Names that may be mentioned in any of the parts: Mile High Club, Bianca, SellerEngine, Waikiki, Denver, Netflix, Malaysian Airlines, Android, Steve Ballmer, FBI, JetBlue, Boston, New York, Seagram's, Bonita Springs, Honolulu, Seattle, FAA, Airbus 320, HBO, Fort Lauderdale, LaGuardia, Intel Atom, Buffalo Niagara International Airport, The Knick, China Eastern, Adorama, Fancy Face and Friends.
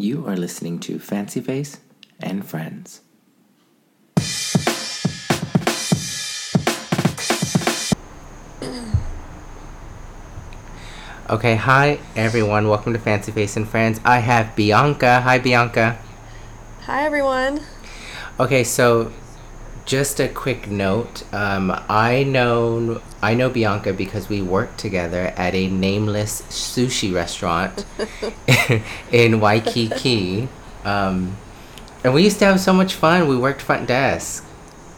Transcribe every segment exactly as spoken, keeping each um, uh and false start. You are listening to Fancy Face and Friends. Okay, hi everyone. Welcome to Fancy Face and Friends. I have Bianca. Hi, Bianca. Hi, everyone. Okay, so just a quick note. Um, I know I know Bianca because we worked together at a nameless sushi restaurant in Waikiki. Um, and we used to have so much fun. We worked front desk.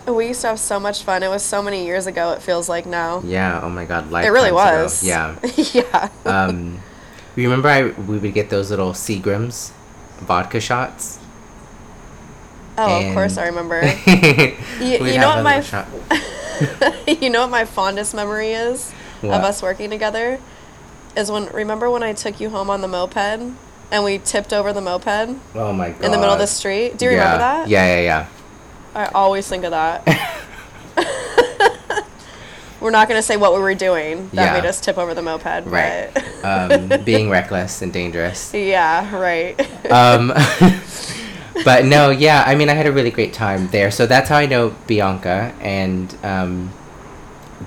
We used to have so much fun. It was so many years ago, it feels like now. Yeah, oh my God. It really was. Ago. Yeah. Yeah. um, remember I we would get those little Seagram's vodka shots? Oh, and of course I remember. you, you, know what my, you know what my fondest memory is what? of us working together? Is when remember when I took you home on the moped and we tipped over the moped? Oh my God. In the middle of the street? Do you yeah. remember that? Yeah, yeah, yeah. I always think of that. We're not going to say what we were doing that yeah. made us tip over the moped. Right. But um, being reckless and dangerous. Yeah, right. um, but no, yeah, I mean, I had a really great time there. So that's how I know Bianca. And um,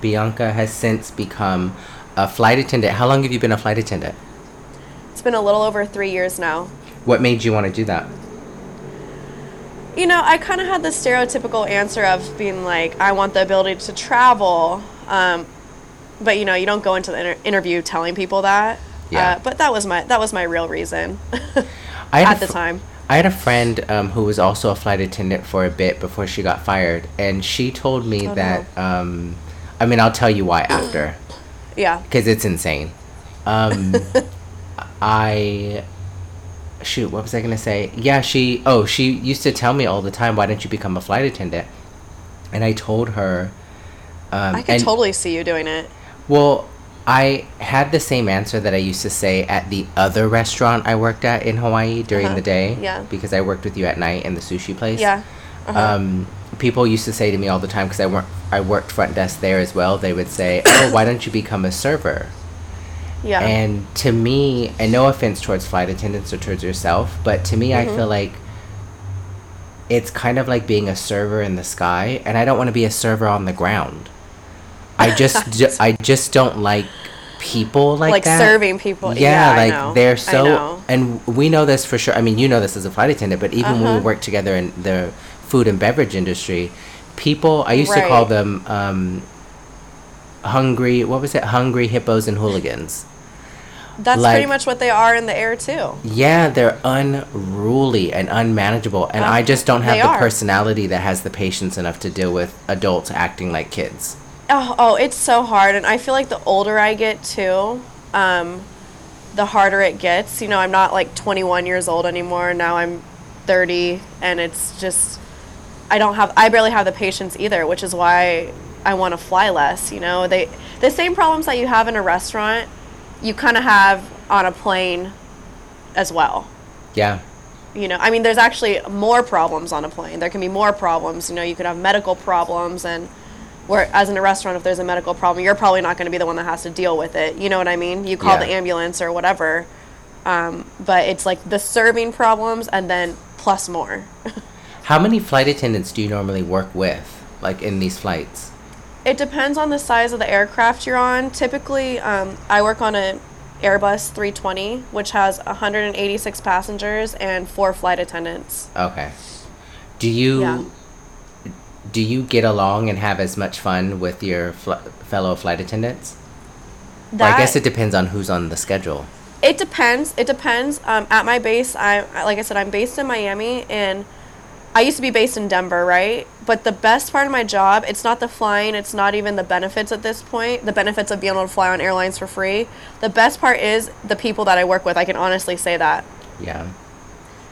Bianca has since become a flight attendant. How long have you been a flight attendant? It's been a little over three years now. What made you want to do that? You know, I kind of had the stereotypical answer of being like, I want the ability to travel. Um, but, you know, you don't go into the inter- interview telling people that. Yeah. Uh, but that was my that was my real reason I had at the fr- time. I had a friend um, who was also a flight attendant for a bit before she got fired. And she told me oh, that, no. um, I mean, I'll tell you why after. Yeah. Because it's insane. Um, I... Shoot, what was I going to say? Yeah, she... Oh, she used to tell me all the time, why don't you become a flight attendant? And I told her... Um, I can and, totally see you doing it. Well, I had the same answer that I used to say at the other restaurant I worked at in Hawaii during uh-huh. the day. Yeah. Because I worked with you at night in the sushi place. Yeah. Uh-huh. Um, people used to say to me all the time, because I, wor- I worked front desk there as well, they would say, oh, why don't you become a server? Yeah. And to me, and no offense towards flight attendants or towards yourself, but to me, mm-hmm. I feel like it's kind of like being a server in the sky, and I don't want to be a server on the ground. I just, do, I just don't like people like, like that. Like serving people. Yeah, yeah like I know. They're so, and we know this for sure. I mean, you know this as a flight attendant, but even uh-huh. when we worked together in the food and beverage industry, people, I used right. to call them um, hungry. What was it? Hungry hippos and hooligans. That's like, pretty much what they are in the air, too. Yeah, they're unruly and unmanageable. And um, I just don't have the are. personality that has the patience enough to deal with adults acting like kids. Oh, oh, it's so hard. And I feel like the older I get, too, um, the harder it gets. You know, I'm not like twenty-one years old anymore. Now I'm thirty. And it's just, I don't have, I barely have the patience either, which is why I want to fly less. You know, they the same problems that you have in a restaurant, you kind of have on a plane as well. Yeah. You know, I mean, there's actually more problems on a plane. There can be more problems. You know, you could have medical problems. And whereas in a restaurant, if there's a medical problem, you're probably not going to be the one that has to deal with it. You know what I mean? You call yeah. the ambulance or whatever. Um, but it's like the serving problems and then plus more. How many flight attendants do you normally work with, like in these flights? It depends on the size of the aircraft you're on. Typically, um, I work on an Airbus three twenty, which has one hundred eighty-six passengers and four flight attendants. Okay. Do you yeah. do you get along and have as much fun with your fl- fellow flight attendants? That, well, I guess it depends on who's on the schedule. It depends. It depends. Um, at my base, I like I said, I'm based in Miami, and I used to be based in Denver, right? But the best part of my job, it's not the flying, it's not even the benefits at this point, the benefits of being able to fly on airlines for free. The best part is the people that I work with. I can honestly say that. Yeah.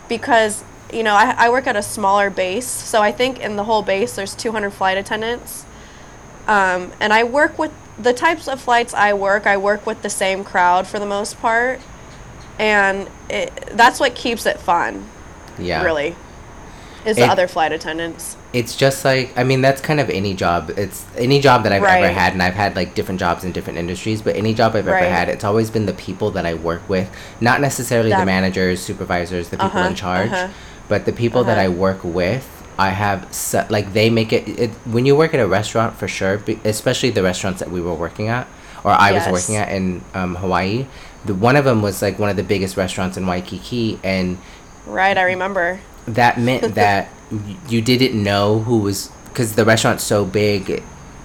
Because, you know, I, I work at a smaller base, so I think in the whole base there's two hundred flight attendants. Um, and I work with the types of flights I work, I work with the same crowd for the most part. And it, that's what keeps it fun. Yeah. Really. Is it, the other flight attendants. It's just like, I mean, that's kind of any job. It's any job that I've right. ever had, and I've had like different jobs in different industries, but any job I've right. ever had, it's always been the people that I work with, not necessarily that, the managers, supervisors, the people uh-huh, in charge, uh-huh, but the people uh-huh. that I work with, I have, se- like they make it, it, when you work at a restaurant for sure, be, especially the restaurants that we were working at, or I yes. was working at in um, Hawaii, the, one of them was like one of the biggest restaurants in Waikiki, and... Right, I remember. That meant that you didn't know who was, because the restaurant's so big,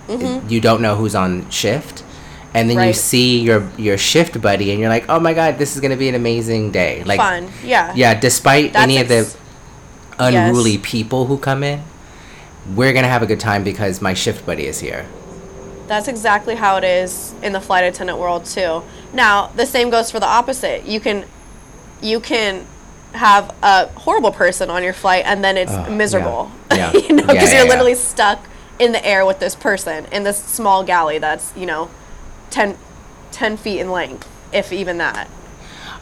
mm-hmm. you don't know who's on shift, and then right. you see your your shift buddy, and you're like, oh my god, this is gonna be an amazing day, like fun, yeah, yeah. Despite That's any ex- of the unruly yes. people who come in, we're gonna have a good time because my shift buddy is here. That's exactly how it is in the flight attendant world too. Now the same goes for the opposite. You can, you can. have a horrible person on your flight, and then it's uh, miserable yeah. Yeah. you know, because yeah, yeah, you're literally yeah. stuck in the air with this person in this small galley that's, you know, ten, ten feet in length, if even that.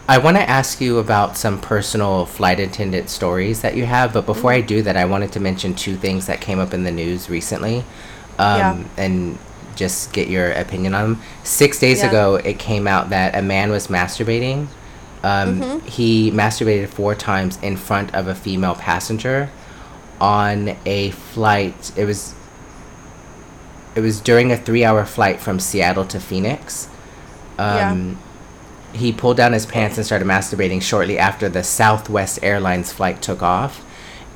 I want to ask you about some personal flight attendant stories that you have, but before mm-hmm. I do that, I wanted to mention two things that came up in the news recently, um yeah. and just get your opinion on them. Six days yeah. ago, it came out that a man was masturbating. Um, mm-hmm. He masturbated four times in front of a female passenger on a flight. It was it was during a three-hour flight from Seattle to Phoenix. Um, yeah. He pulled down his pants and started masturbating shortly after the Southwest Airlines flight took off.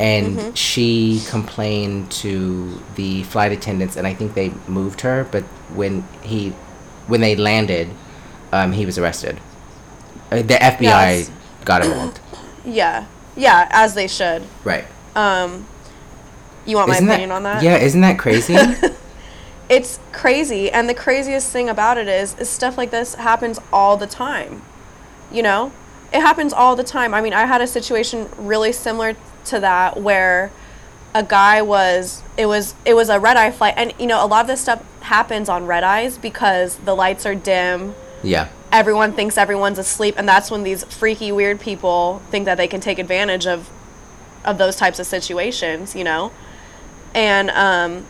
And mm-hmm. she complained to the flight attendants, and I think they moved her. But when he when they landed, um, he was arrested. The F B I yes. got involved. Yeah. Yeah, as they should. Right. Um, you want isn't my opinion that, on that? Yeah, isn't that crazy? It's crazy. And the craziest thing about it is, is stuff like this happens all the time. You know? It happens all the time. I mean, I had a situation really similar to that where a guy was, it was, it was a red-eye flight. And, you know, a lot of this stuff happens on red-eyes because the lights are dim. Yeah. Everyone thinks everyone's asleep, and that's when these freaky, weird people think that they can take advantage of of those types of situations, you know? And um,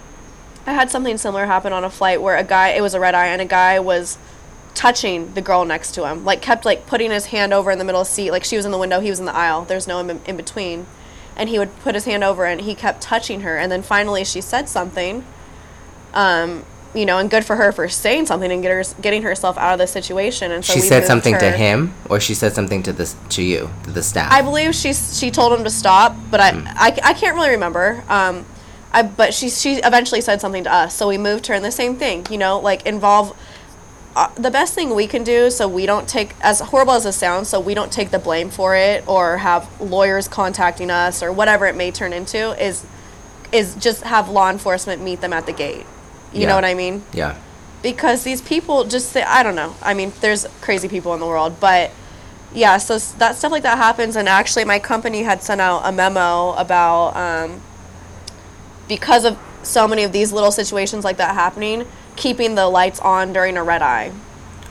I had something similar happen on a flight where a guy, it was a red eye, and a guy was touching the girl next to him, like kept like putting his hand over in the middle of the seat, like she was in the window, he was in the aisle, there's no in, in between, and he would put his hand over and he kept touching her, and then finally she said something, um... you know, and good for her for saying something and get her, getting herself out of the situation. And so she we said something her. to him, or she said something to this to you, to the staff. I believe she she told him to stop, but I mm. I, I can't really remember. Um, I but she she eventually said something to us, so we moved her. And the same thing, you know, like involve uh, the best thing we can do, so we don't take, as horrible as it sounds, so we don't take the blame for it or have lawyers contacting us or whatever it may turn into. Is is just have law enforcement meet them at the gate. You yeah. know what I mean? Yeah. Because these people just say, I don't know. I mean, there's crazy people in the world. But, yeah, so that stuff like that happens. And actually, my company had sent out a memo about um, because of so many of these little situations like that happening, keeping the lights on during a red eye.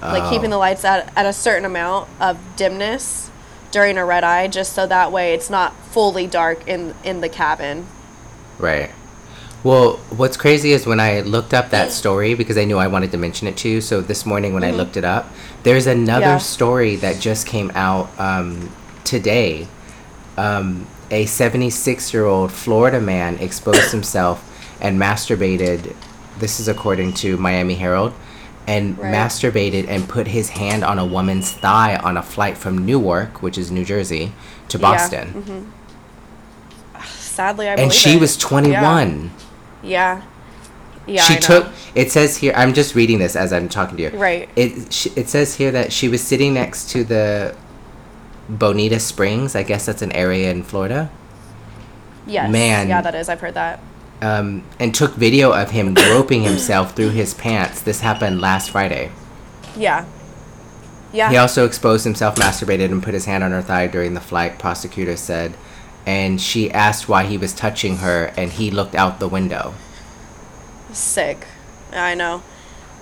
Oh. Like, keeping the lights at, at a certain amount of dimness during a red eye, just so that way it's not fully dark in, in the cabin. Right. Well, what's crazy is when I looked up that story, because I knew I wanted to mention it to you, so this morning when mm-hmm. I looked it up, there's another yeah. story that just came out um, today. Um, a seventy-six-year-old Florida man exposed himself and masturbated, this is according to Miami Herald, and right. masturbated and put his hand on a woman's thigh on a flight from Newark, which is New Jersey, to Boston. Yeah. Mm-hmm. Sadly, I believe it. And she was twenty-one. Yeah. Yeah, yeah. She I took. Know. It says here. I'm just reading this as I'm talking to you. Right. It sh- it says here that she was sitting next to the Bonita Springs. I guess that's an area in Florida. Yes. Man. Yeah, that is. I've heard that. Um, and took video of him groping himself through his pants. This happened last Friday. Yeah. Yeah. He also exposed himself, masturbated, and put his hand on her thigh during the flight. Prosecutor said. And she asked why he was touching her, and he looked out the window. Sick. I know.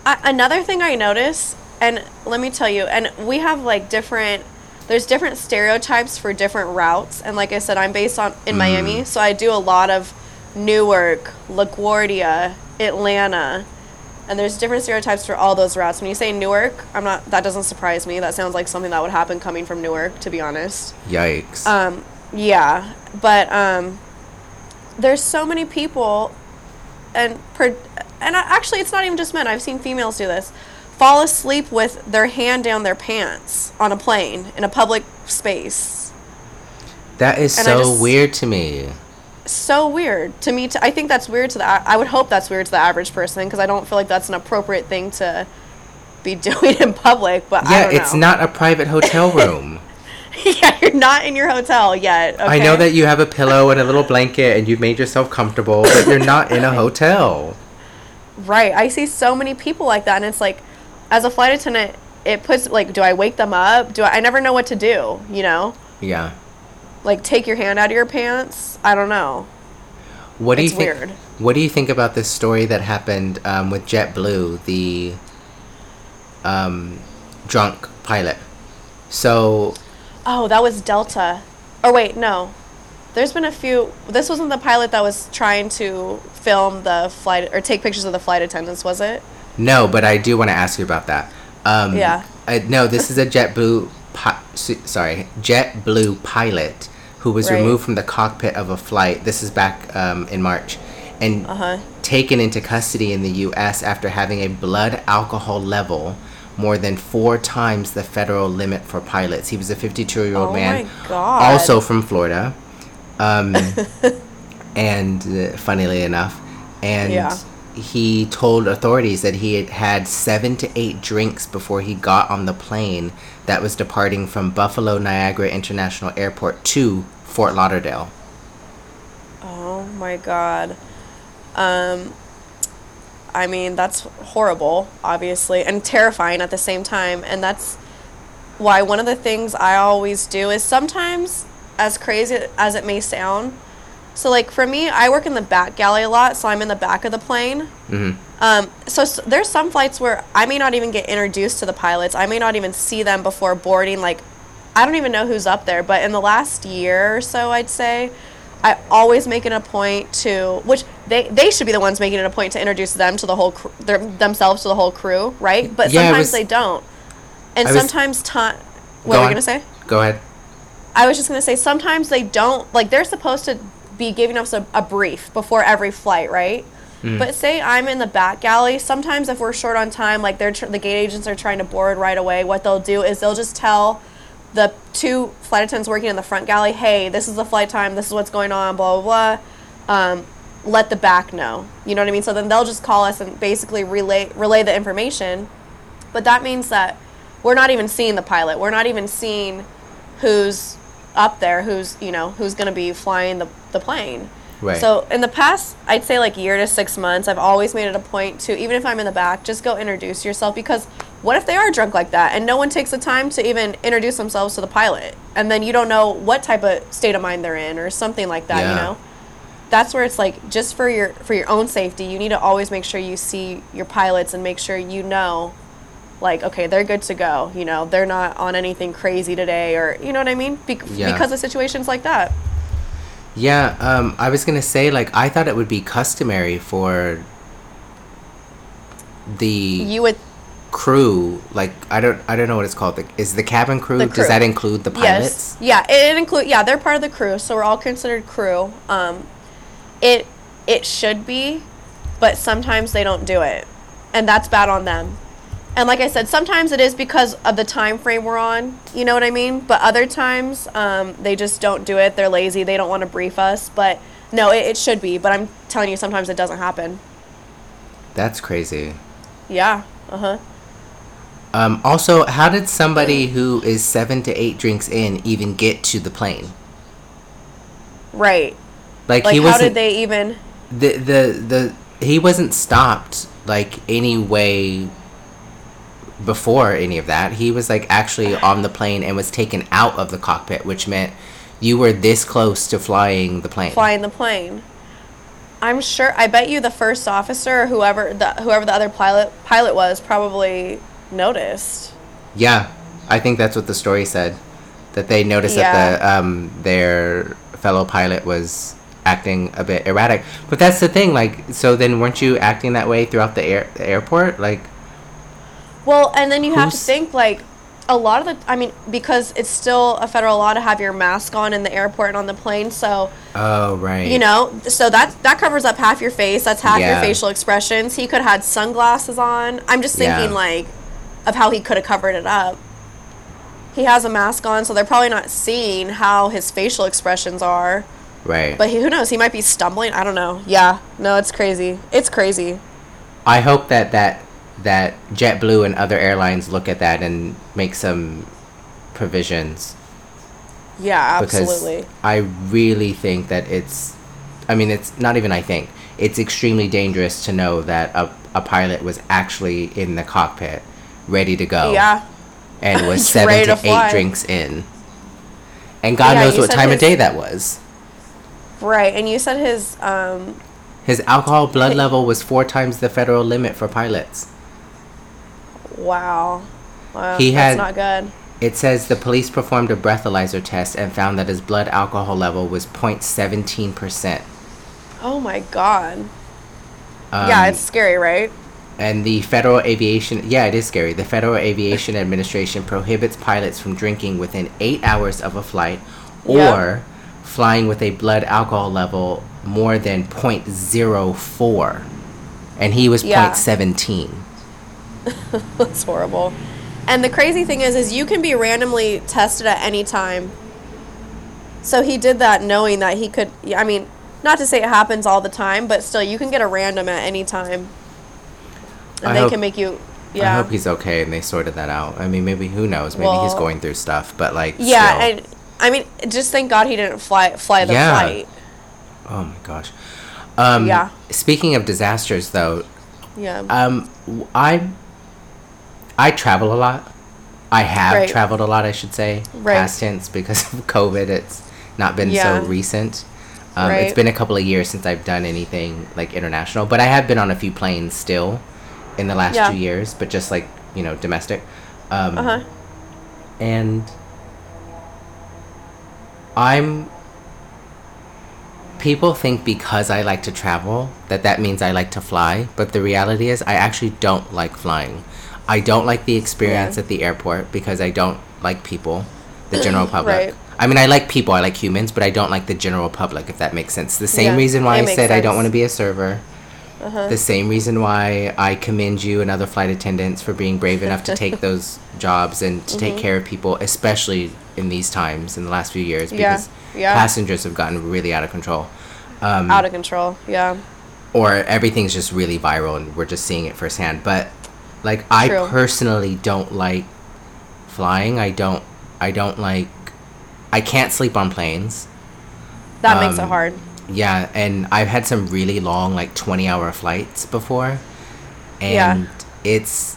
I, another thing I noticed, and let me tell you, and we have, like, different there's different stereotypes for different routes. And like I said, I'm based on in mm. Miami, so I do a lot of Newark, LaGuardia, Atlanta. And there's different stereotypes for all those routes. When you say Newark, I'm not. That doesn't surprise me. That sounds like something that would happen coming from Newark, to be honest. Yikes. Um, yeah, but um, there's so many people, and per, and I, actually, it's not even just men. I've seen females do this, fall asleep with their hand down their pants on a plane in a public space. That is and so just, weird to me. So weird to me. To, I think that's weird to the. I would hope that's weird to the average person, because I don't feel like that's an appropriate thing to be doing in public. But yeah, I don't know. It's not a private hotel room. Yeah, you're not in your hotel yet. Okay. I know that you have a pillow and a little blanket and you've made yourself comfortable, but you're not in a hotel. Right. I see so many people like that, and it's like, as a flight attendant, it puts like, do I wake them up? Do I? I never know what to do. You know. Yeah. Like, take your hand out of your pants? I don't know. What do you it's think, weird. What do you think about this story that happened um, with JetBlue, the um, drunk pilot? So... Oh, that was Delta. Or wait, no. There's been a few... This wasn't the pilot that was trying to film the flight... Or take pictures of the flight attendants, was it? No, but I do want to ask you about that. Um, yeah. I, no, this is a JetBlue... Pi- sorry, JetBlue pilot... who was right. removed from the cockpit of a flight, this is back um, in March, and uh-huh. taken into custody in the U S after having a blood alcohol level more than four times the federal limit for pilots. He was a fifty-two-year-old oh man, also from Florida, um, and uh, funnily enough, and yeah. he told authorities that he had had seven to eight drinks before he got on the plane that was departing from Buffalo Niagara International Airport to Fort Lauderdale. Oh my God. Um, I mean, that's horrible, obviously, and terrifying at the same time. And that's why one of the things I always do is, sometimes, as crazy as it may sound, so like for me, I work in the back galley a lot, so I'm in the back of the plane. Mm-hmm. Um, so, so there's some flights where I may not even get introduced to the pilots. I may not even see them before boarding. Like, I don't even know who's up there. But in the last year or so, I'd say, I always make it a point to, which they, they should be the ones making it a point to introduce them to the whole cr- their, themselves to the whole crew, right? But yeah, sometimes was, they don't. And I sometimes time. What were you gonna say? Go ahead. I was just gonna say, sometimes they don't. Like, they're supposed to be giving us a, a brief before every flight, right? Mm. But say I'm in the back galley. Sometimes if we're short on time, like they're tr- the gate agents are trying to board right away, what they'll do is they'll just tell the two flight attendants working in the front galley, hey, this is the flight time, this is what's going on, blah, blah, blah. Um, let the back know. You know what I mean? So then they'll just call us and basically relay, relay the information. But that means that we're not even seeing the pilot. We're not even seeing who's up there, who's, you know, who's going to be flying the, the plane. Right. So in the past, I'd say like year to six months, I've always made it a point to, even if I'm in the back, just go introduce yourself, because what if they are drunk like that and no one takes the time to even introduce themselves to the pilot? And then you don't know what type of state of mind they're in or something like that, yeah. you know? That's where it's like, just for your for your own safety, you need to always make sure you see your pilots and make sure you know, like, okay, they're good to go. You know, they're not on anything crazy today, or, you know what I mean? Be- yeah. Because of situations like that. Yeah, um, I was going to say, like, I thought it would be customary for the you would crew, like, I don't I don't know what it's called. The, is the cabin crew, the crew, does that include the pilots? Yes. Yeah, it, it include, yeah, they're part of the crew, so we're all considered crew. Um, it it should be, but sometimes they don't do it, and that's bad on them. And like I said, sometimes it is because of the time frame we're on, you know what I mean? But other times, um, they just don't do it. They're lazy. They don't want to brief us. But no, it, it should be. But I'm telling you, sometimes it doesn't happen. That's crazy. Yeah. Uh-huh. Um, also, how did somebody who is seven to eight drinks in even get to the plane? Right. Like, like he wasn't, how did they even... The, the, the, he wasn't stopped, like, any way... before any of that. He was like actually on the plane and was taken out of the cockpit, which meant you were this close to flying the plane. Flying the plane. I'm sure. I bet you the first officer or whoever the whoever the other pilot pilot was probably noticed. Yeah, I think that's what the story said. that they noticed yeah. that the um, their fellow pilot was acting a bit erratic. But that's the thing, like, so then weren't you acting that way throughout the, air- the airport? Like, well, and then you have to think, like, a lot of the, I mean, because it's still a federal law to have your mask on in the airport and on the plane, so. Oh, right. You know, so that that covers up half your face. That's half yeah. your facial expressions. He could have had sunglasses on. I'm just thinking, yeah. like, of how he could have covered it up. He has a mask on, so they're probably not seeing how his facial expressions are. Right. But he, who knows? He might be stumbling. I don't know. Yeah. No, it's crazy. It's crazy. I hope that that. that JetBlue and other airlines look at that and make some provisions. Yeah, absolutely. Because I really think that it's, I mean, it's not even I think, it's extremely dangerous to know that a, a pilot was actually in the cockpit, ready to go. Yeah. And was seven to, to eight drinks in. And God yeah, knows what time his, of day that was. Right, and you said his... Um, his alcohol blood level was four times the federal limit for pilots. Wow. Wow. He that's had, not good. It says the police performed a breathalyzer test and found that his blood alcohol level was zero point one seven percent. Oh, my God. Um, yeah, it's scary, right? And the Federal Aviation... Yeah, it is scary. The Federal Aviation Administration prohibits pilots from drinking within eight hours of a flight or yeah. flying with a blood alcohol level more than zero point zero four. And he was yeah. zero point one seven. That's horrible. And the crazy thing is, is you can be randomly tested at any time. So he did that knowing that he could, I mean, not to say it happens all the time, but still you can get a random at any time. And I they hope, can make you, yeah. I hope he's okay and they sorted that out. I mean, maybe, who knows? Maybe well, he's going through stuff, but like, yeah, still. And I mean, just thank God he didn't fly, fly the yeah. flight. Oh, my gosh. Um, yeah. Speaking of disasters, though, yeah. um, I I travel a lot. I have right. traveled a lot, I should say, right. past tense, because of COVID. It's not been yeah. so recent. Um, right. It's been a couple of years since I've done anything, like, international. But I have been on a few planes still in the last yeah. two years, but just, like, you know, domestic. Um, uh-huh. And I'm... People think because I like to travel that that means I like to fly, but the reality is I actually don't like flying. I don't like the experience yeah. at the airport because I don't like people, the general public. Right. I mean, I like people, I like humans, but I don't like the general public, if that makes sense. The same yeah, reason why I said sense. I don't want to be a server. Uh-huh. The same reason why I commend you and other flight attendants for being brave enough to take those jobs and to mm-hmm. take care of people, especially in these times, in the last few years, because yeah, yeah. passengers have gotten really out of control. Um, out of control, yeah. Or everything's just really viral and we're just seeing it firsthand. But, like, True. I personally don't like flying. I don't, I don't like, I can't sleep on planes. That um, makes it hard. Yeah, and I've had some really long, like, twenty-hour flights before, and yeah. it's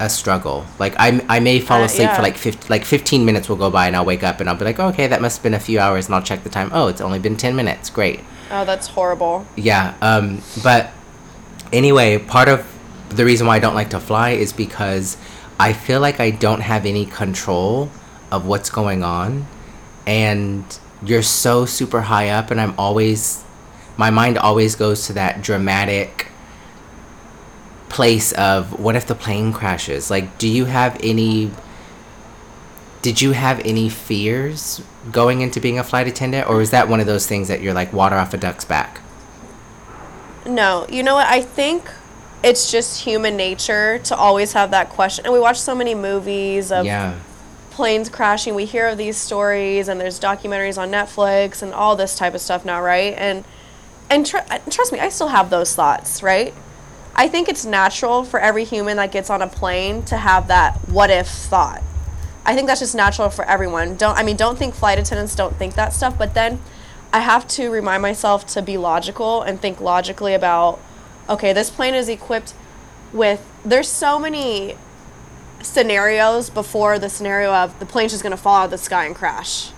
a struggle. Like, I, I may fall asleep uh, yeah. for, like, fifty, like, fifteen minutes will go by, and I'll wake up, and I'll be like, oh, okay, that must have been a few hours, and I'll check the time. Oh, it's only been ten minutes. Great. Oh, that's horrible. Yeah, um, but anyway, part of the reason why I don't like to fly is because I feel like I don't have any control of what's going on, and... You're so super high up, and I'm always, my mind always goes to that dramatic place of, what if the plane crashes? Like, do you have any, did you have any fears going into being a flight attendant? Or is that one of those things that you're like water off a duck's back? No, you know what? I think it's just human nature to always have that question. And we watch so many movies of... Yeah. planes crashing, we hear of these stories, and there's documentaries on Netflix and all this type of stuff now, right? And and tr- trust me, I still have those thoughts, right? I think it's natural for every human that gets on a plane to have that what if thought. I think that's just natural for everyone. Don't I mean, don't think flight attendants don't think that stuff, but then I have to remind myself to be logical and think logically about, okay, this plane is equipped with, there's so many scenarios before the scenario of the plane's just going to fall out of the sky and crash.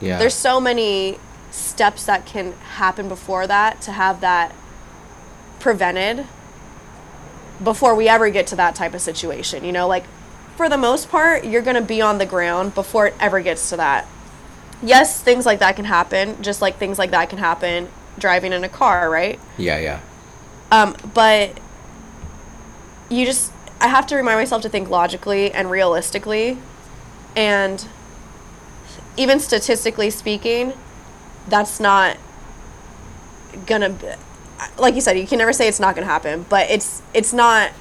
Yeah. There's so many steps that can happen before that to have that prevented before we ever get to that type of situation. You know, like for the most part, you're going to be on the ground before it ever gets to that. Yes, things like that can happen, just like things like that can happen driving in a car, right? Yeah, yeah. Um, but you just, I have to remind myself to think logically and realistically, and even statistically speaking, that's not gonna be, like you said, you can never say it's not gonna happen, but it's it's not,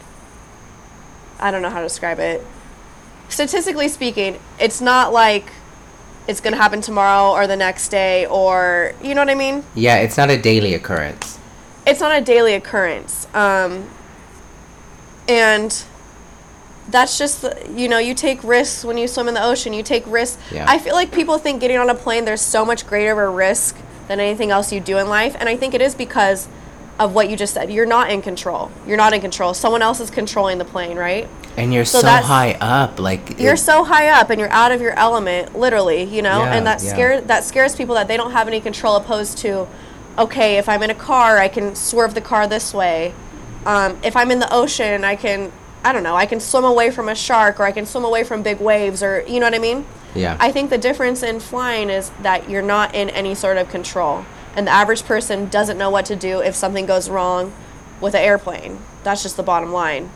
I don't know how to describe it. Statistically speaking, it's not like it's gonna happen tomorrow or the next day, or, you know what I mean? Yeah, it's not a daily occurrence. It's not a daily occurrence. Um, and that's just, you know, you take risks when you swim in the ocean. You take risks. Yeah. I feel like people think getting on a plane, there's so much greater of a risk than anything else you do in life. And I think it is because of what you just said. You're not in control. You're not in control. Someone else is controlling the plane, right? And you're so, so high up. like You're so high up and you're out of your element, literally, you know? Yeah, and that, yeah. scares, that scares people that they don't have any control, opposed to, okay, if I'm in a car, I can swerve the car this way. Um, if I'm in the ocean, I can... I don't know, I can swim away from a shark, or I can swim away from big waves, or, you know what I mean? Yeah. I think the difference in flying is that you're not in any sort of control, and the average person doesn't know what to do if something goes wrong with an airplane. That's just the bottom line.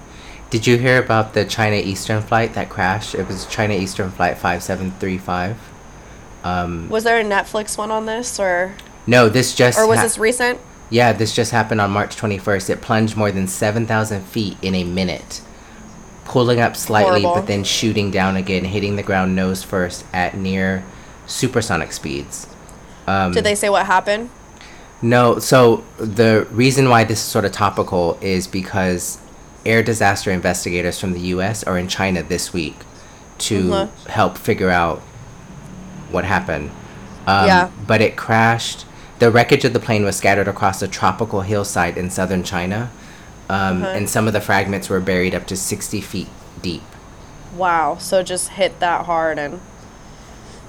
Did you hear about the China Eastern flight that crashed? It was China Eastern flight five seven three five. Um, was there a Netflix one on this, or? No, this just... Or was ha- this recent? Yeah, this just happened on March twenty-first. It plunged more than seven thousand feet in a minute, pulling up slightly, Horrible. But then shooting down again, hitting the ground nose first at near supersonic speeds. Um, Did they say what happened? No. So the reason why this is sort of topical is because air disaster investigators from the U S are in China this week to mm-hmm. help figure out what happened. Um, yeah. But it crashed. The wreckage of the plane was scattered across a tropical hillside in southern China. Um, okay. And some of the fragments were buried up to sixty feet deep. Wow. So it just hit that hard. And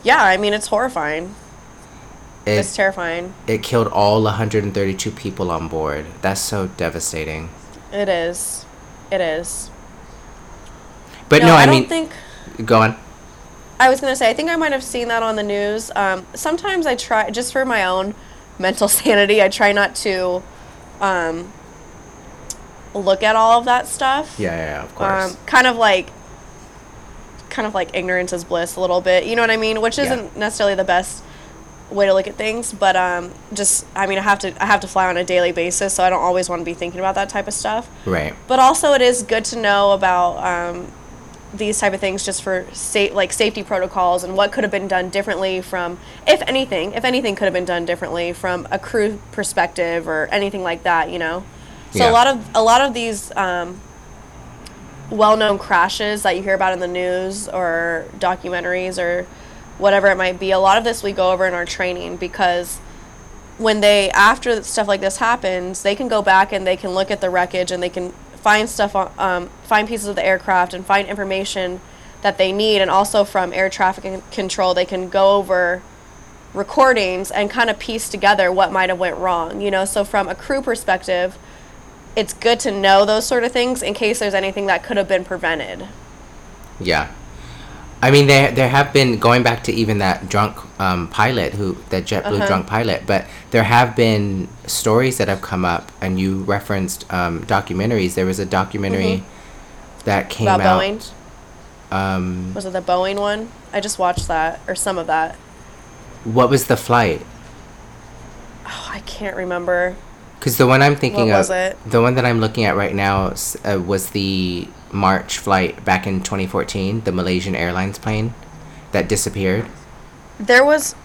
yeah, I mean, it's horrifying. It, it's terrifying. It killed all one hundred thirty-two people on board. That's so devastating. It is. It is. But no, no I, I mean, don't think, go on. I was going to say, I think I might have seen that on the news. Um, sometimes I try, just for my own mental sanity, I try not to... Um, look at all of that stuff. Yeah, yeah, of course. Um, kind of like, kind of like ignorance is bliss a little bit, you know what I mean? Which isn't yeah. necessarily the best way to look at things, but um, just, I mean, I have to, I have to fly on a daily basis, so I don't always want to be thinking about that type of stuff. Right. But also it is good to know about um, these type of things, just for sa- like safety protocols and what could have been done differently from, if anything, if anything could have been done differently from a crew perspective or anything like that, you know? So yeah. a lot of a lot of these um, well-known crashes that you hear about in the news or documentaries or whatever it might be, a lot of this we go over in our training, because when they, after stuff like this happens, they can go back and they can look at the wreckage and they can find stuff, on, um, find pieces of the aircraft and find information that they need. And also from air traffic control, they can go over recordings and kind of piece together what might have went wrong. You know, so from a crew perspective, it's good to know those sort of things in case there's anything that could have been prevented. Yeah. I mean, there there have been, going back to even that drunk um, pilot, who that JetBlue uh-huh. drunk pilot, but there have been stories that have come up, and you referenced um, documentaries. There was a documentary mm-hmm. that came About out. Boeing? Um, was it the Boeing one? I just watched that, or some of that. What was the flight? Oh, I can't remember. Because the one I'm thinking of, it? the one that I'm looking at right now uh, was the March flight back in twenty fourteen, the Malaysian Airlines plane that disappeared. There was,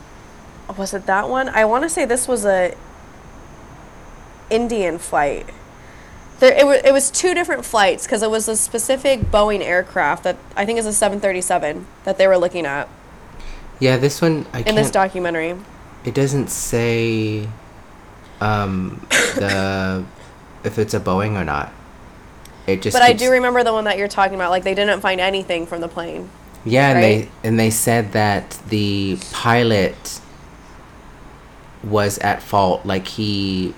was it that one? I want to say this was a Indian flight. There, it, w- it was two different flights, because it was a specific Boeing aircraft that I think is a seven thirty-seven that they were looking at. Yeah, this one, I in can't... In this documentary. It doesn't say... Um, the if it's a Boeing or not. It just. But keeps... I do remember the one that you're talking about. Like, they didn't find anything from the plane. Yeah, right? and they and they said that the pilot was at fault. Like, he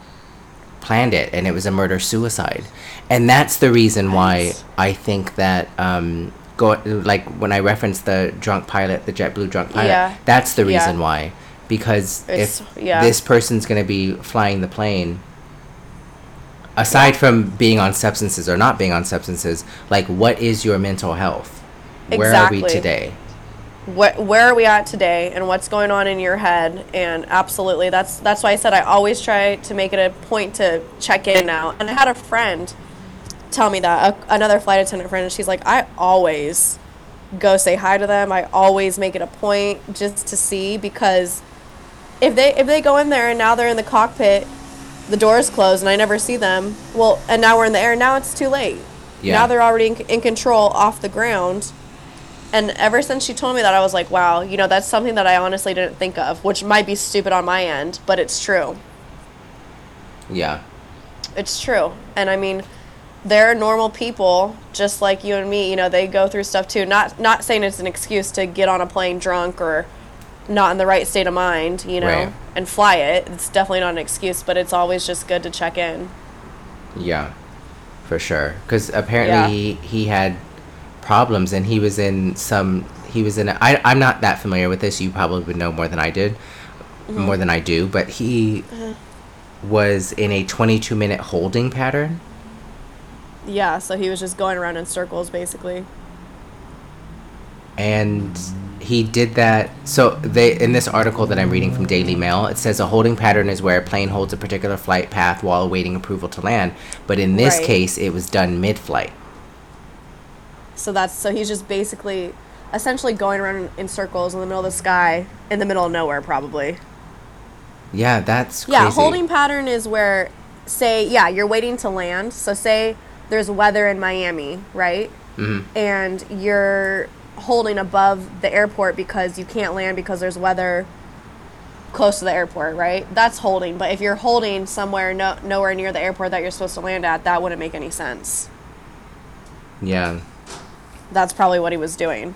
planned it, and it was a murder suicide. And that's the reason nice. why I think that um, go like when I referenced the drunk pilot, the JetBlue drunk pilot, yeah. that's the reason yeah. why. Because it's, if yeah. this person's going to be flying the plane, aside yeah. from being on substances or not being on substances, like what is your mental health? Exactly. Where are we today? What, where are we at today, and what's going on in your head? And absolutely, that's that's why I said I always try to make it a point to check in now. And I had a friend tell me that, a, another flight attendant friend, and she's like, I always go say hi to them. I always make it a point just to see, because if they if they go in there and now they're in the cockpit, the door is closed, and I never see them. Well, and now we're in the air. Now it's too late. Yeah. Now they're already in, in control off the ground. And ever since she told me that, I was like, wow, you know, that's something that I honestly didn't think of, which might be stupid on my end, but it's true. Yeah. It's true. And, I mean, they're normal people, just like you and me. You know, they go through stuff, too. Not not saying it's an excuse to get on a plane drunk or not in the right state of mind, you know, right. and fly it. It's definitely not an excuse, but it's always just good to check in. Yeah, for sure. Because apparently yeah. he, he had... problems, and he was in some he was in a, I, I'm not that familiar with this, you probably would know more than I did mm-hmm. more than I do, but he uh-huh. was in a twenty-two minute holding pattern. Yeah, so he was just going around in circles basically, and he did that. So they in this article that I'm reading from Daily Mail, it says a holding pattern is where a plane holds a particular flight path while awaiting approval to land, but in this right. case it was done mid-flight. So that's so he's just basically, essentially going around in circles in the middle of the sky, in the middle of nowhere, probably. Yeah, that's crazy. Yeah, holding pattern is where, say, yeah, you're waiting to land. So say there's weather in Miami, right? Mm-hmm. And you're holding above the airport because you can't land because there's weather close to the airport, right? That's holding. But if you're holding somewhere no, nowhere near the airport that you're supposed to land at, that wouldn't make any sense. Yeah. That's probably what he was doing.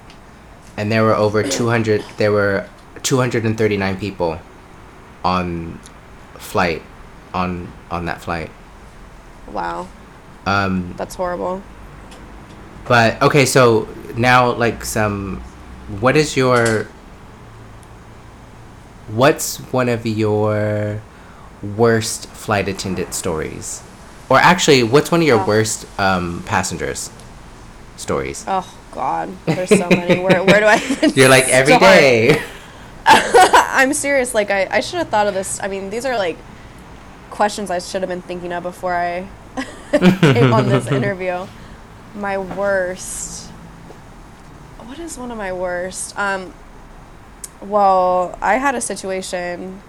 And there were over two hundred there were two hundred thirty-nine people on flight on on that flight. Wow. Um that's horrible. But okay, so now like some what is your what's one of your worst flight attendant stories? Or actually, what's one of your yeah. worst um passengers? Stories. Oh God, there's so many. Where where do I? Even You're like every start? Day. I'm serious. Like I, I should have thought of this. I mean, these are like questions I should have been thinking of before I came on this interview. My worst. What is one of my worst? Um. Well, I had a situation.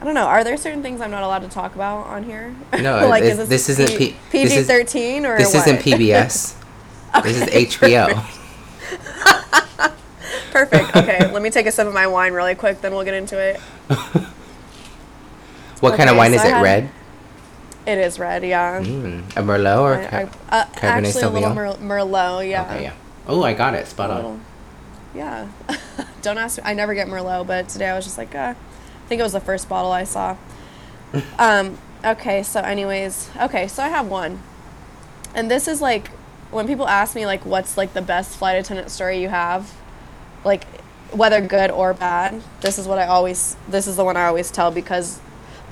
I don't know. Are there certain things I'm not allowed to talk about on here? No, like is this, this isn't P- P G thirteen is, or this what? Isn't P B S. Okay, this is H B O. Perfect. Perfect. Okay, let me take a sip of my wine really quick, then we'll get into it. What okay, kind of wine so is it? Had, red? It is red, yeah. Mm, a Merlot or I, I, uh, Cabernet actually Sauvignon? A little Mer- Merlot, yeah. Okay, yeah. Oh, I got it. Spot little, on. Yeah. Don't ask me. I never get Merlot, but today I was just like, uh, I think it was the first bottle I saw. Um, okay, so anyways. Okay, so I have one. And this is like... when people ask me, like, what's, like, the best flight attendant story you have, like, whether good or bad, this is what I always, this is the one I always tell, because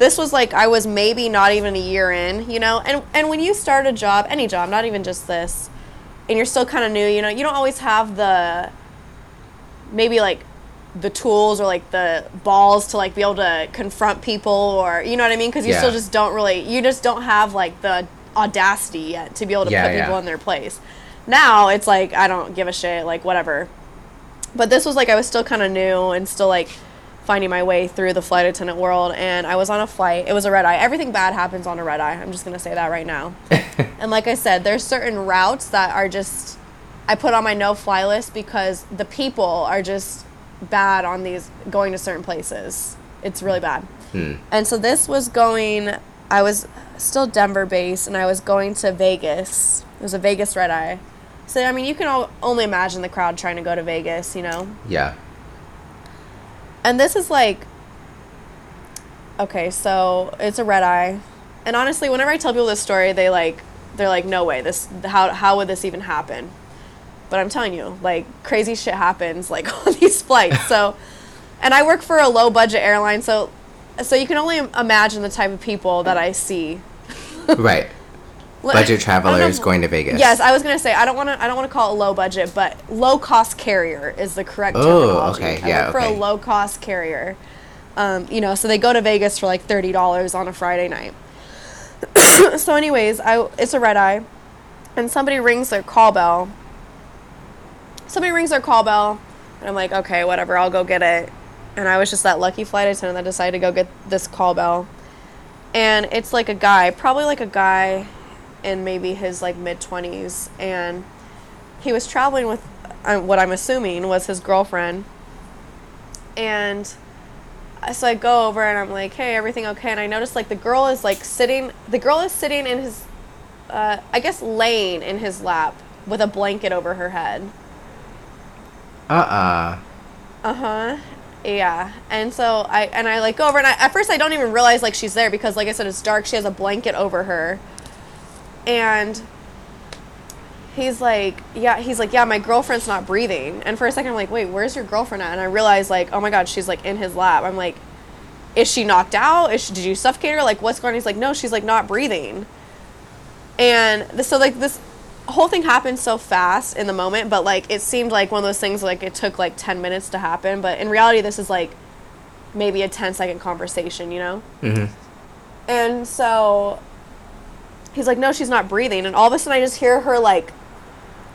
this was, like, I was maybe not even a year in, you know, and, and when you start a job, any job, not even just this, and you're still kind of new, you know, you don't always have the, maybe, like, the tools or, like, the balls to, like, be able to confront people or, you know what I mean, because you yeah. still just don't really, you just don't have, like, the audacity yet to be able to yeah, put people yeah. in their place. Now it's like I don't give a shit, like whatever. But this was like I was still kind of new and still like finding my way through the flight attendant world, and I was on a flight. It was a red eye. Everything bad happens on a red eye. I'm just gonna say that right now. And like I said, there's certain routes that are just I put on my no fly list because the people are just bad on these going to certain places. It's really bad. Hmm. And so this was going I was still Denver-based, and I was going to Vegas. It was a Vegas red-eye. So, I mean, you can all, only imagine the crowd trying to go to Vegas, you know? Yeah. And this is like... okay, so it's a red-eye. And honestly, whenever I tell people this story, they like, they're like, no way. This how how would this even happen? But I'm telling you, like, crazy shit happens, like, on these flights. So, and I work for a low-budget airline, so so you can only imagine the type of people that I see. Right. Budget travelers going to Vegas. Yes, I was gonna say I don't want to. I don't want to call it low budget, but low cost carrier is the correct terminology. Oh, okay, I yeah, work okay. for a low cost carrier, um, you know, so they go to Vegas for like thirty dollars on a Friday night. So, anyways, I it's a red eye, and somebody rings their call bell. Somebody rings their call bell, and I'm like, okay, whatever, I'll go get it. And I was just that lucky flight attendant that decided to go get this call bell, and it's like a guy, probably like a guy. in maybe his, like, mid-twenties, and he was traveling with uh, what I'm assuming was his girlfriend, and so I go over, and I'm like, hey, everything okay? And I notice, like, the girl is, like, sitting, the girl is sitting in his, uh, I guess, laying in his lap with a blanket over her head. Uh-uh. Uh-huh. Yeah, and so I, and I, like, go over, and I, at first I don't even realize, like, she's there, because, like I said, it's dark, she has a blanket over her. And he's like, yeah, he's like, yeah, my girlfriend's not breathing. And for a second, I'm like, wait, where's your girlfriend at? And I realized, like, oh, my God, she's, like, in his lap. I'm like, is she knocked out? Is she, did you suffocate her? Like, what's going on? He's like, no, she's, like, not breathing. And this, so, like, this whole thing happened so fast in the moment. But, like, it seemed like one of those things, like, it took, like, ten minutes to happen. But in reality, this is, like, maybe a ten-second conversation, you know? Mm-hmm. And so... he's like, no, she's not breathing. And all of a sudden, I just hear her, like,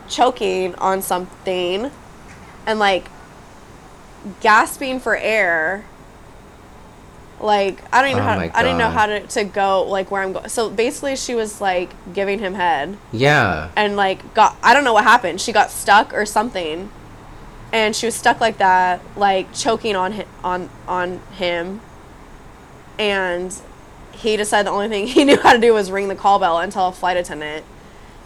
choking on something and, like, gasping for air. Like, I don't even oh know how to, I didn't know how to, to go, like, where I'm going. So, basically, she was, like, giving him head. Yeah. And, like, got, I don't know what happened. She got stuck or something. And she was stuck like that, like, choking on him, on, on him. And... he decided the only thing he knew how to do was ring the call bell and tell a flight attendant.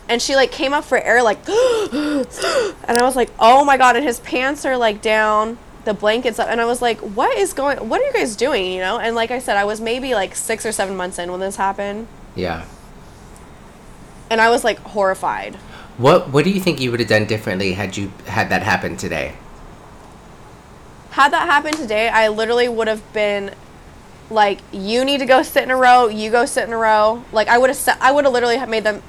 And she, like, came up for air, like, and I was like, oh, my God. And his pants are, like, down, the blanket's up. And I was like, what is going, what are you guys doing, you know? And like I said, I was maybe, like, six or seven months in when this happened. Yeah. And I was, like, horrified. What What do you think you would have done differently had you had that happen today? Had that happened today, I literally would have been... like, you need to go sit in a row, you go sit in a row. Like, I would have se- I would have literally made them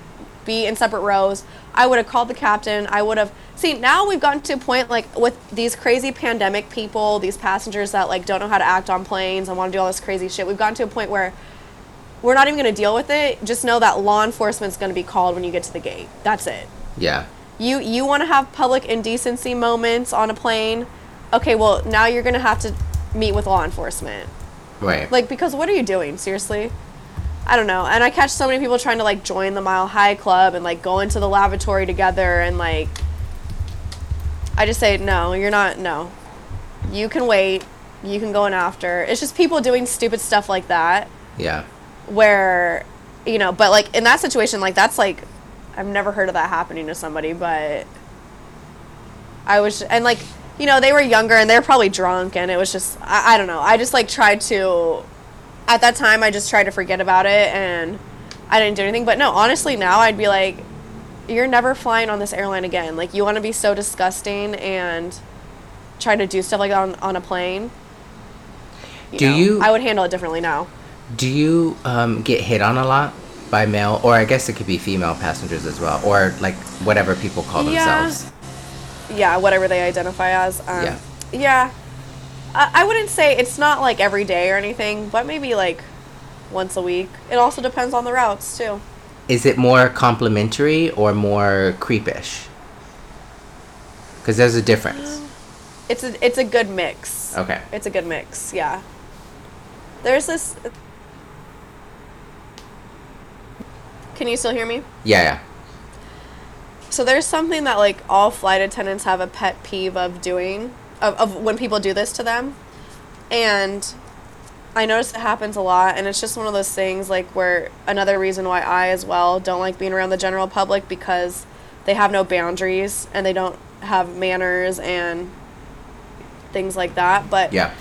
be in separate rows. I would have called the captain. I would have... See, now we've gotten to a point, like, with these crazy pandemic people, these passengers that, like, don't know how to act on planes and want to do all this crazy shit. We've gotten to a point where we're not even going to deal with it. Just know that law enforcement's going to be called when you get to the gate. That's it. Yeah. You, you want to have public indecency moments on a plane? Okay, well, now you're going to have to meet with law enforcement. Right. Like, because what are you doing? Seriously? I don't know. And I catch so many people trying to, like, join the Mile High Club and, like, go into the lavatory together and, like, I just say, no, you're not, no. You can wait. You can go in after. It's just people doing stupid stuff like that. Yeah. Where, you know, but, like, in that situation, like, that's, like, I've never heard of that happening to somebody, but I was, and, like, you know, they were younger, and they were probably drunk, and it was just, I, I don't know. I just, like, tried to, at that time, I just tried to forget about it, and I didn't do anything. But, no, honestly, now I'd be like, you're never flying on this airline again. Like, you want to be so disgusting and try to do stuff like that on, on a plane. You do know, you... I would handle it differently now. Do you um, get hit on a lot by male, or I guess it could be female passengers as well, or, like, whatever people call yeah. themselves? Yeah, whatever they identify as. Um, yeah. Yeah. I, I wouldn't say it's not, like, every day or anything, but maybe, like, once a week. It also depends on the routes, too. Is it more complimentary or more creepish? Because there's a difference. Uh, it's a, it's a good mix. Okay. It's a good mix, yeah. There's this... Can you still hear me? Yeah, yeah. So there's something that, like, all flight attendants have a pet peeve of doing, of, of when people do this to them. And I notice it happens a lot, and it's just one of those things, like, where another reason why I, as well, don't like being around the general public, because they have no boundaries, and they don't have manners and things like that. But yeah.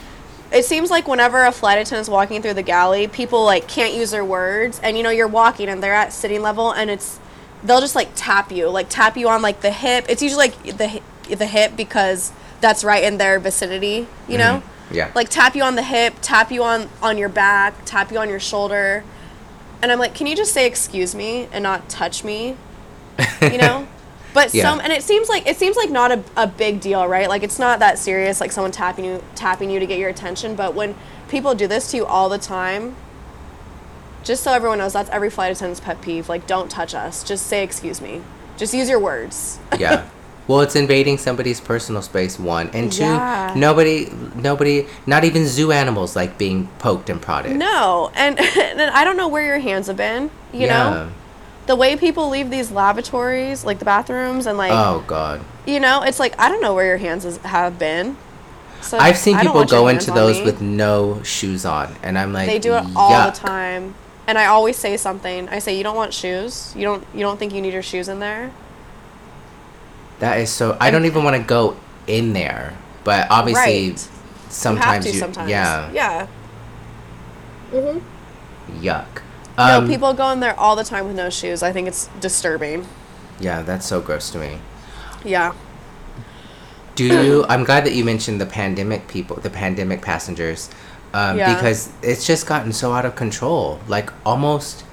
It seems like whenever a flight attendant's walking through the galley, people, like, can't use their words, and, you know, you're walking, and they're at sitting level, and it's... they'll just like tap you, like tap you on like the hip. It's usually like the the hip because that's right in their vicinity, you mm-hmm. know? Yeah. Like tap you on the hip, tap you on, on your back, tap you on your shoulder. And I'm like, can you just say excuse me and not touch me? You know? But yeah. some and it seems like it seems like not a a big deal, right? Like it's not that serious, like someone tapping you tapping you to get your attention, but when people do this to you all the time, just so everyone knows, that's every flight attendant's pet peeve. Like, don't touch us. Just say excuse me. Just use your words. Yeah. Well, it's invading somebody's personal space, one. And two, yeah. nobody, nobody, not even zoo animals like being poked and prodded. No. And, and I don't know where your hands have been, you yeah. know? The way people leave these lavatories, like the bathrooms and like... Oh, God. You know, it's like, I don't know where your hands is, have been. So I've seen people go into those with no shoes on. And I'm like, they do it yuck. all the time. And I always say something. I say, you don't want shoes? You don't, you don't think you need your shoes in there? That is so... I don't even want to go in there. But obviously, right. sometimes you... Have to you sometimes. Yeah. Yeah. Mm-hmm. Yuck. Um, no, people go in there all the time with no shoes. I think it's disturbing. Yeah, that's so gross to me. Yeah. Do you... I'm glad that you mentioned the pandemic people, the pandemic passengers. Um, yeah. Because it's just gotten so out of control. Like, almost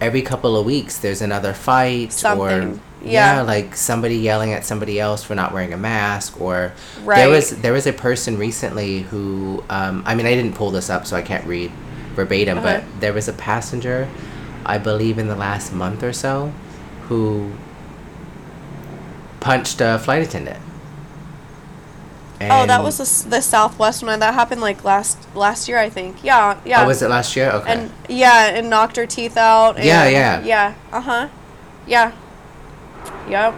every couple of weeks, there's another fight. Something. Or... Yeah. yeah, like somebody yelling at somebody else for not wearing a mask, or right. there was there was a person recently who, um, I mean, I didn't pull this up, so I can't read verbatim, uh-huh. but there was a passenger, I believe in the last month or so, who punched a flight attendant. And oh, that was the, the Southwest one. That happened like last last year, I think. Yeah, yeah. Oh, was it last year? Okay. And yeah, and knocked her teeth out. And, yeah, yeah. Yeah, uh-huh. Yeah. Yep.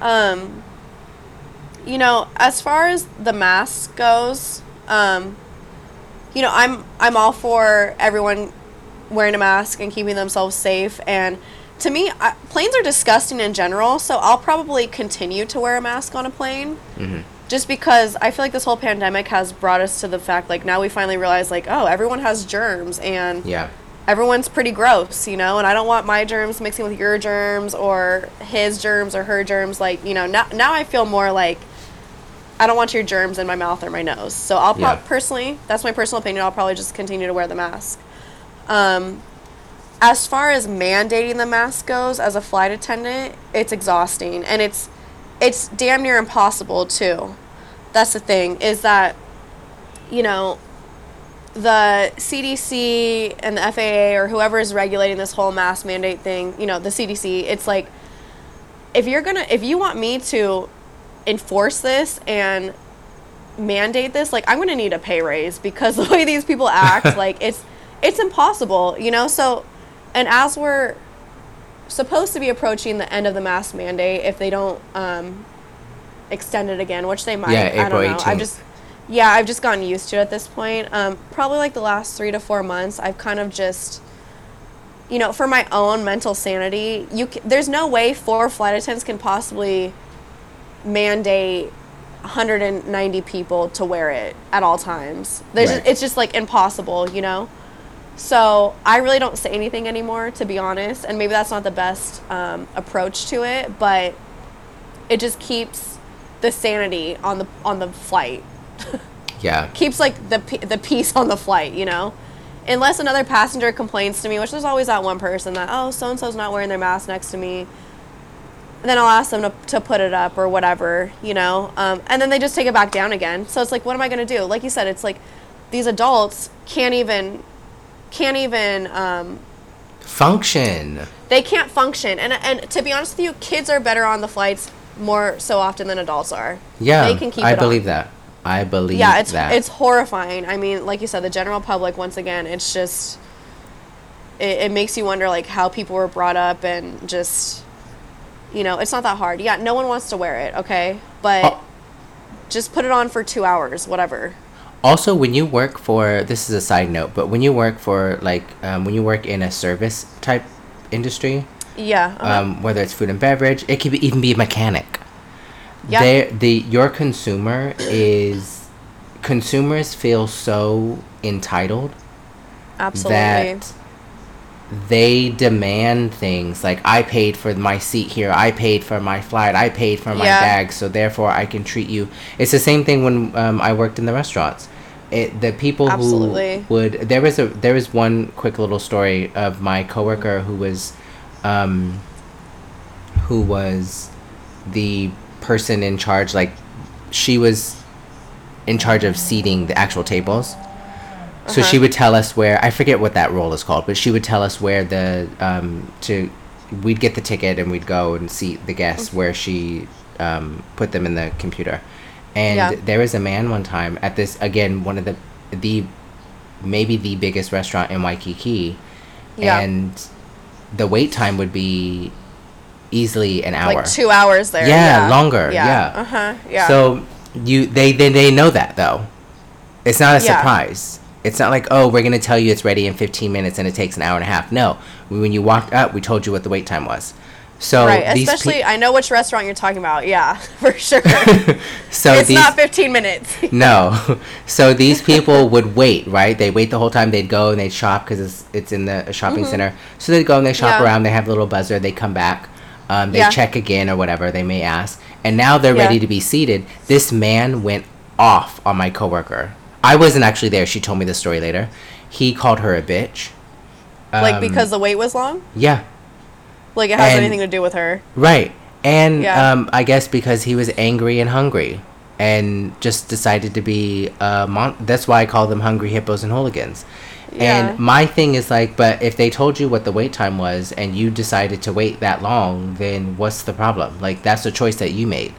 Um, you know, as far as the mask goes, um, you know, I'm I'm all for everyone wearing a mask and keeping themselves safe. And to me, I, planes are disgusting in general, so I'll probably continue to wear a mask on a plane. Mm-hmm. Just because I feel like this whole pandemic has brought us to the fact, like, now we finally realize, like, oh, everyone has germs. And yeah. everyone's pretty gross, you know, and I don't want my germs mixing with your germs or his germs or her germs. Like, you know, now, now I feel more like I don't want your germs in my mouth or my nose. So I'll pro- yeah. personally, that's my personal opinion. I'll probably just continue to wear the mask. Um, as far as mandating the mask goes, as a flight attendant, it's exhausting, and it's, it's damn near impossible too. That's the thing, is that, you know, the C D C and the F A A or whoever is regulating this whole mask mandate thing, you know, the C D C, it's like, if you're gonna, if you want me to enforce this and mandate this, like, I'm gonna need a pay raise, because the way these people act, like, it's, it's impossible, you know? So, and as we're supposed to be approaching the end of the mask mandate, if they don't um, extend it again, which they might, yeah, I don't know. eighteenth. I'm just... Yeah, I've just gotten used to it at this point. Um, probably like the last three to four months, I've kind of just, you know, for my own mental sanity, you c- there's no way four flight attendants can possibly mandate one hundred ninety people to wear it at all times. There's right. just, it's just like impossible, you know? So I really don't say anything anymore, to be honest, and maybe that's not the best um, approach to it, but it just keeps the sanity on the on the flight. Yeah. Keeps like the the peace on the flight, you know? Unless another passenger complains to me, which there's always that one person that, oh, so-and-so's not wearing their mask next to me. And then I'll ask them to, to put it up or whatever, you know? Um, and then they just take it back down again. So it's like, what am I going to do? Like you said, it's like these adults can't even, can't even... Um, function. They can't function. And, and to be honest with you, kids are better on the flights more so often than adults are. Yeah, they can keep I it believe on. that. I believe yeah, it's, that. Yeah, it's horrifying. I mean, like you said, the general public, once again, it's just, it, it makes you wonder, like, how people were brought up and just, you know, it's not that hard. Yeah, no one wants to wear it, okay? But oh. just put it on for two hours, whatever. Also, when you work for, this is a side note, but when you work for, like, um, when you work in a service type industry, yeah, uh-huh. um, whether it's food and beverage, it could be, even be a mechanic. Yeah. They, the your consumer is consumers feel so entitled. Absolutely. That they demand things like, I paid for my seat here, I paid for my flight, I paid for my yeah. bag, so therefore I can treat you. It's the same thing when um, I worked in the restaurants. It, the people Absolutely. Who would there was a there was one quick little story of my coworker who was um, who was the person in charge, like she was in charge of seating the actual tables. So uh-huh. she would tell us where, I forget what that role is called, but she would tell us where the, um, to, we'd get the ticket and we'd go and seat the guests where she um, put them in the computer. And yeah. there was a man one time at this, again, one of the, the, maybe the biggest restaurant in Waikiki. Yeah. And the wait time would be easily an hour. Like two hours there. Yeah, yeah. longer. Yeah. yeah. Uh-huh, yeah. So you, they, they, they know that though. It's not a yeah. surprise. It's not like, oh, we're going to tell you it's ready in fifteen minutes and it takes an hour and a half. No. When you walked up, we told you what the wait time was. So right. These Especially, pe- I know which restaurant you're talking about. Yeah, for sure. So It's these, not fifteen minutes. No. So these people would wait, right? They wait the whole time. They'd go and they'd shop because it's, it's in the shopping mm-hmm. center. So they'd go and they shop yeah. around. They have a little buzzer. They come back. Um, they yeah. check again or whatever. They may ask. And now they're yeah. ready to be seated. This man went off on my coworker. I wasn't actually there. She told me the story later. He called her a bitch. Um, like, because the wait was long? Yeah. Like, it has and, anything to do with her. Right. And yeah. um, I guess because he was angry and hungry and just decided to be a mon- That's why I call them hungry hippos and hooligans. Yeah. And my thing is like, but if they told you what the wait time was and you decided to wait that long, then what's the problem? Like, that's a choice that you made.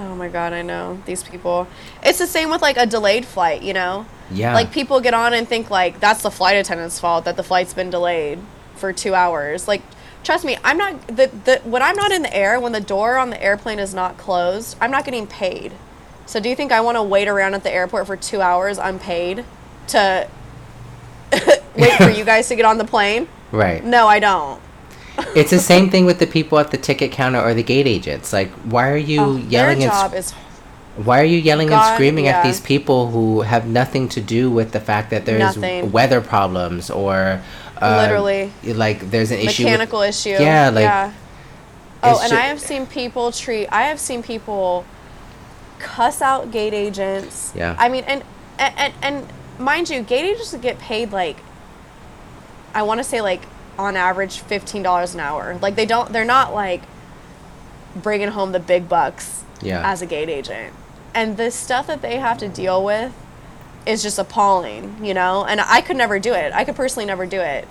Oh my God, I know. These people. It's the same with like a delayed flight, you know? Yeah. Like people get on and think like that's the flight attendant's fault that the flight's been delayed for two hours. Like, trust me, I'm not, the, the when I'm not in the air, when the door on the airplane is not closed, I'm not getting paid. So do you think I want to wait around at the airport for two hours unpaid to wait for you guys to get on the plane? Right. No, I don't. It's the same thing with the people at the ticket counter or the gate agents. Like, why are you oh, yelling their job and sc- is why are you yelling God, and screaming yeah. at these people who have nothing to do with the fact that there's nothing. Weather problems or uh, literally like there's an issue mechanical with, issue. Yeah, like yeah. Oh, and ju- I have seen people treat I have seen people cuss out gate agents. Yeah. I mean, and and and mind you, gate agents get paid like I want to say like on average fifteen dollars an hour. Like they don't, they're not like bringing home the big bucks yeah. as a gate agent. And the stuff that they have to deal with is just appalling, you know? And I could never do it. I could personally never do it.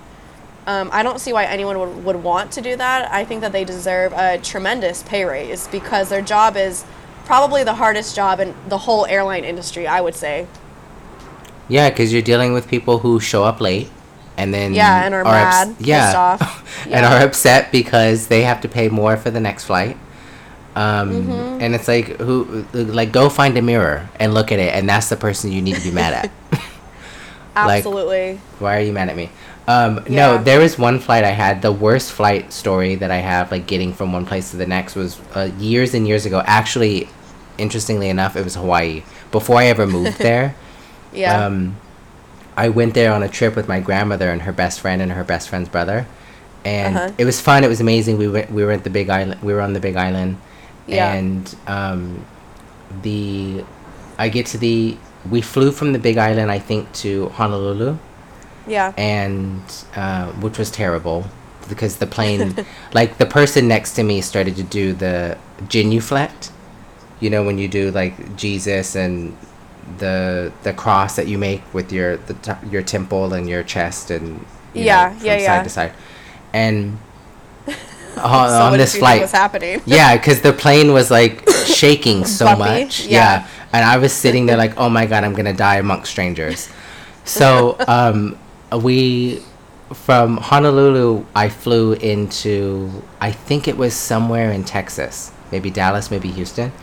Um, I don't see why anyone would, would want to do that. I think that they deserve a tremendous pay raise because their job is probably the hardest job in the whole airline industry, I would say. Yeah, because you're dealing with people who show up late. And then yeah, and are, are mad, ups- yeah. pissed off. Yeah. And are upset because they have to pay more for the next flight. Um, mm-hmm. And it's like, who, like, go find a mirror and look at it, and that's the person you need to be mad at. Absolutely. Like, why are you mad at me? Um, yeah. No, there was one flight I had. The worst flight story that I have, like, getting from one place to the next was uh, years and years ago. Actually, interestingly enough, it was Hawaii. Before I ever moved there. Yeah. Um, I went there on a trip with my grandmother and her best friend and her best friend's brother, and uh-huh. it was fun. It was amazing. We went. We were at the Big Island. We were on the Big Island, yeah. and um, the I get to the. We flew from the Big Island, I think, to Honolulu. Yeah. And uh, which was terrible because the plane, like the person next to me, started to do the genuflect. You know when you do like Jesus and. the the cross that you make with your the t- your temple and your chest and you yeah know, from yeah side yeah. to side and on, so on this flight was happening yeah because the plane was like shaking so Bumpy. much yeah. yeah and I was sitting there like, oh my God, I'm gonna die amongst strangers. So um we from Honolulu I flew into I think it was somewhere in Texas, maybe Dallas, maybe Houston.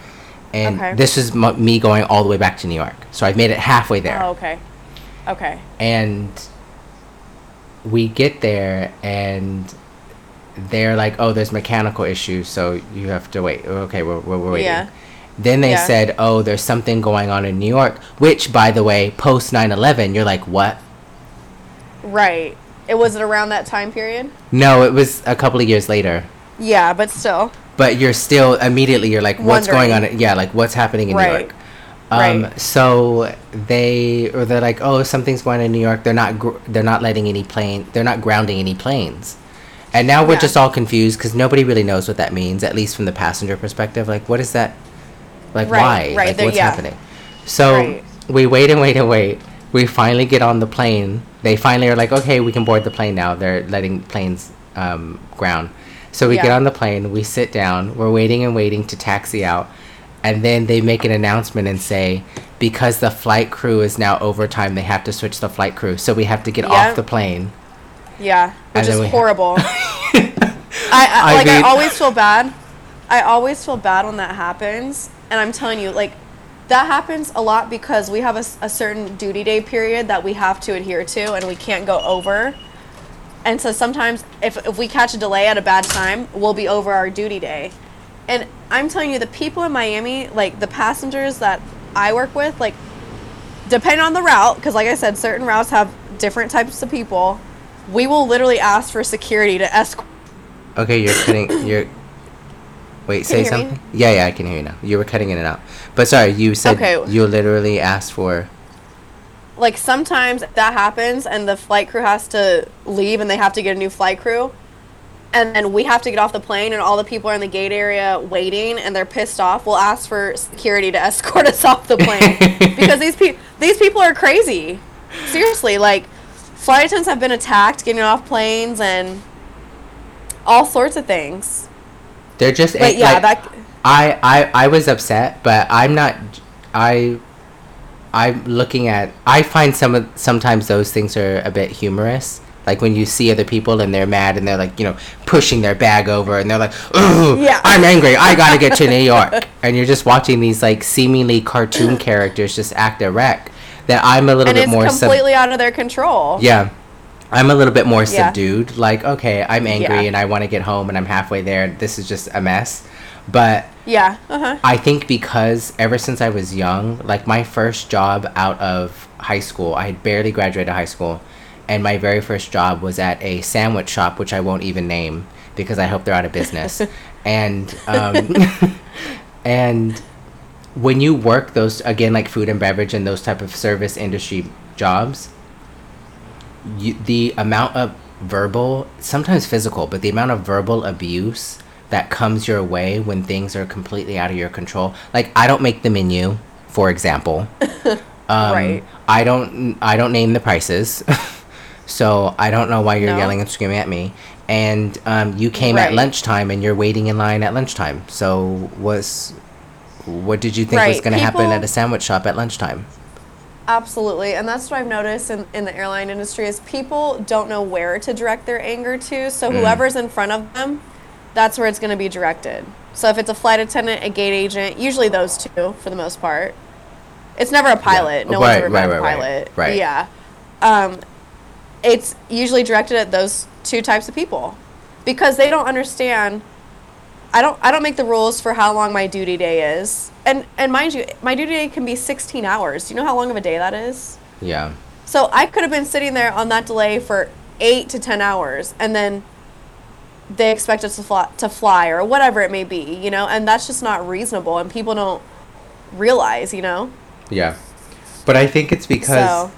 And okay. this is m- me going all the way back to New York. So I've made it halfway there. Oh, okay. Okay. And we get there, and they're like, oh, there's mechanical issues, so you have to wait. Okay, we're, we're waiting. Yeah. Then they yeah. said, oh, there's something going on in New York, which, by the way, post nine eleven, you're like, what? Right. It was it around that time period? No, it was a couple of years later. Yeah, but still. But you're still immediately you're like, what's Wondering. going on? Yeah, like what's happening in right. New York? Um, right. So they or they're like, oh, something's going on in New York. They're not gr- they're not letting any plane. They're not grounding any planes. And now we're yeah. just all confused because nobody really knows what that means, at least from the passenger perspective. Like, what is that? Like, right, why? Right, like, the, what's yeah. happening? So right. we wait and wait and wait. We finally get on the plane. They finally are like, okay, we can board the plane now. They're letting planes um, ground. So we yeah. get on the plane. We sit down. We're waiting and waiting to taxi out. And then they make an announcement and say, because the flight crew is now overtime, they have to switch the flight crew. So we have to get yeah. off the plane. Yeah, which is horrible. I, I like I, mean, I always feel bad. I always feel bad when that happens, and I'm telling you, like, that happens a lot because we have a, a certain duty day period that we have to adhere to, and we can't go over. And so sometimes, if if we catch a delay at a bad time, we'll be over our duty day. And I'm telling you, the people in Miami, like the passengers that I work with, like, depending on the route, because like I said, certain routes have different types of people. We will literally ask for security to escort. Okay, you're cutting. You're. Wait, say something. Me? Yeah, yeah, I can hear you now. You were cutting in and out, but sorry, you said okay. you literally asked for. Like sometimes that happens, and the flight crew has to leave, and they have to get a new flight crew, and then we have to get off the plane, and all the people are in the gate area waiting, and they're pissed off. We'll ask for security to escort us off the plane because these people these people are crazy. Seriously, like. Flight attendants have been attacked, getting off planes, and all sorts of things. They're just... But, a, yeah, like, that... I, I, I was upset, but I'm not... I, I'm looking at... I find some of, sometimes those things are a bit humorous. Like, when you see other people, and they're mad, and they're, like, you know, pushing their bag over, and they're like, ooh, yeah. I'm angry, I gotta get to New York. And you're just watching these, like, seemingly cartoon characters just act a wreck. That I'm a little and bit more... And it's completely sub- out of their control. Yeah. I'm a little bit more yeah. subdued. Like, okay, I'm angry yeah. and I want to get home and I'm halfway there. This is just a mess. But... Yeah. Uh-huh. I think because ever since I was young, like, my first job out of high school, I had barely graduated high school, and my very first job was at a sandwich shop, which I won't even name because I hope they're out of business. and um, And... when you work those, again, like food and beverage and those type of service industry jobs, you, the amount of verbal, sometimes physical, but the amount of verbal abuse that comes your way when things are completely out of your control. Like, I don't make the menu, for example. um, right. I don't, I don't name the prices. So I don't know why you're no. yelling and screaming at me. And um, you came right. at lunchtime and you're waiting in line at lunchtime. So was... What did you think right. was going to happen at a sandwich shop at lunchtime? Absolutely. And that's what I've noticed in, in the airline industry is people don't know where to direct their anger to. So mm. whoever's in front of them, that's where it's going to be directed. So if it's a flight attendant, a gate agent, usually those two for the most part. It's never a pilot. Yeah. No right, one's ever been right, a right, pilot. Right, right. Yeah. Um, it's usually directed at those two types of people because they don't understand... I don't I don't make the rules for how long my duty day is. And and mind you, my duty day can be sixteen hours. Do you know how long of a day that is? Yeah. So I could have been sitting there on that delay for eight to ten hours, and then they expect us to fly, to fly or whatever it may be, you know? And that's just not reasonable, and people don't realize, you know? Yeah. But I think it's because so.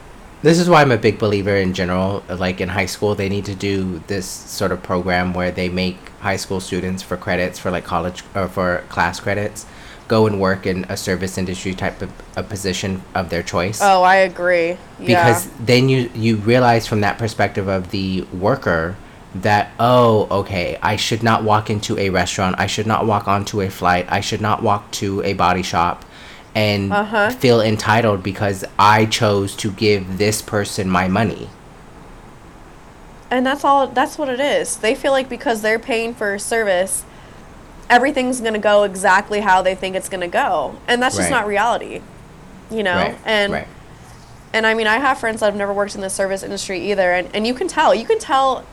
This is why I'm a big believer in general, like in high school, they need to do this sort of program where they make high school students for credits, for like college or for class credits, go and work in a service industry type of a position of their choice. Oh, I agree. Because yeah. then you, you realize from that perspective of the worker that, oh, okay, I should not walk into a restaurant. I should not walk onto a flight. I should not walk to a body shop and uh-huh. feel entitled because I chose to give this person my money. And that's all, that's what it is. They feel like because they're paying for service, everything's going to go exactly how they think it's going to go. And that's right. just not reality, you know? Right. And, right. and I mean, I have friends that have never worked in the service industry either. And, and you can tell, you can tell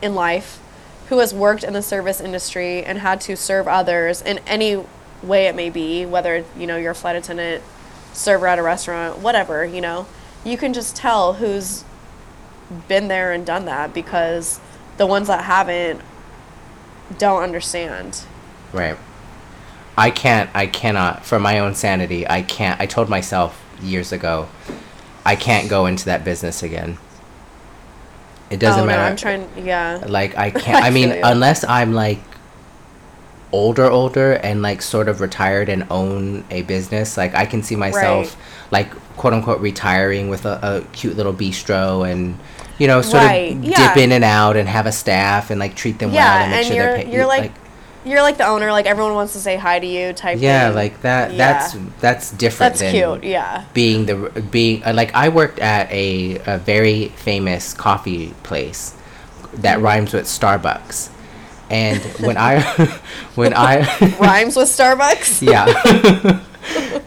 in life who has worked in the service industry and had to serve others in any way it may be, whether, you know, you're a flight attendant, server at a restaurant, whatever, you know, you can just tell who's been there and done that, because the ones that haven't don't understand. Right. I can't, I cannot, for my own sanity, I can't, I told myself years ago, I can't go into that business again. It doesn't oh, matter. No, I'm trying, yeah. Like, I can't, I, I mean, unless I'm, like, older, older, and, like, sort of retired and own a business, like, I can see myself, right. like, quote-unquote retiring with a, a cute little bistro and, you know, sort right. of yeah. dip in and out and have a staff and, like, treat them yeah, well and make and sure they're paid. You're, like, like You're like the owner, like everyone wants to say hi to you, type. Yeah, thing. like that. Yeah. That's that's different. That's than cute. Yeah. Being the being uh, like I worked at a, a very famous coffee place that rhymes with Starbucks, and when I when I rhymes with Starbucks. Yeah.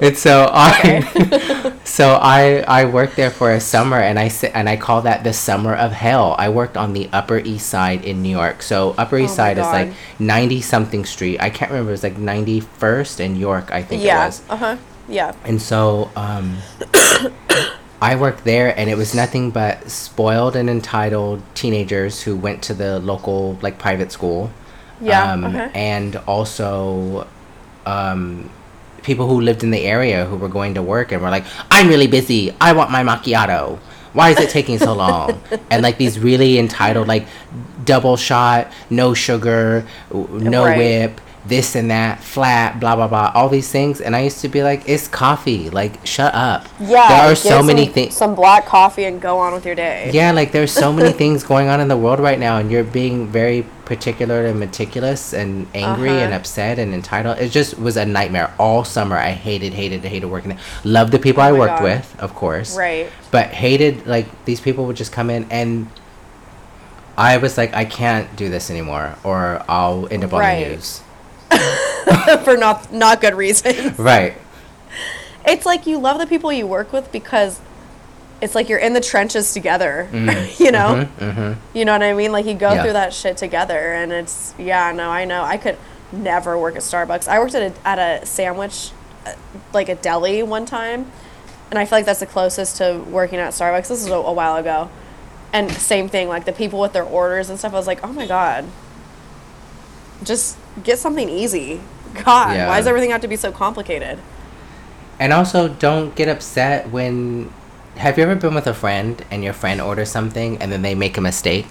And so I okay. so I I worked there for a summer, and I and I call that the summer of hell. I worked on the Upper East Side in New York. So Upper East oh Side is like ninety something street. I can't remember. It was like ninety-first in York, I think yeah. it was. Yeah. Uh-huh. Yeah. And so um I worked there, and it was nothing but spoiled and entitled teenagers who went to the local like private school. Yeah. Um uh-huh. and also um people who lived in the area who were going to work and were like, I'm really busy, I want my macchiato, why is it taking so long? And like these really entitled, like double shot, no sugar, no right. whip, this and that, flat, blah blah blah, all these things. And I used to be like, it's coffee, like shut up. Yeah, there are so many things. Some black coffee and go on with your day. Yeah, like there's so many things going on in the world right now, and you're being very particular and meticulous and angry uh-huh. and upset and entitled. It just was a nightmare all summer. I hated, hated, hated working there. Loved the people oh I worked God. with, of course. Right. But hated, like, these people would just come in, and I was like, I can't do this anymore, or I'll end up right. on the news. For not not good reasons. Right. It's like you love the people you work with because it's like you're in the trenches together, mm. you know? Mm-hmm, mm-hmm. You know what I mean? Like, you go yeah. through that shit together, and it's, yeah, no, I know. I could never work at Starbucks. I worked at a, at a sandwich, like a deli one time, and I feel like that's the closest to working at Starbucks. This was a, a while ago. And same thing, like, the people with their orders and stuff, I was like, oh, my God. Just get something easy. God, yeah. why does everything have to be so complicated? And also, don't get upset when... Have you ever been with a friend and your friend orders something and then they make a mistake?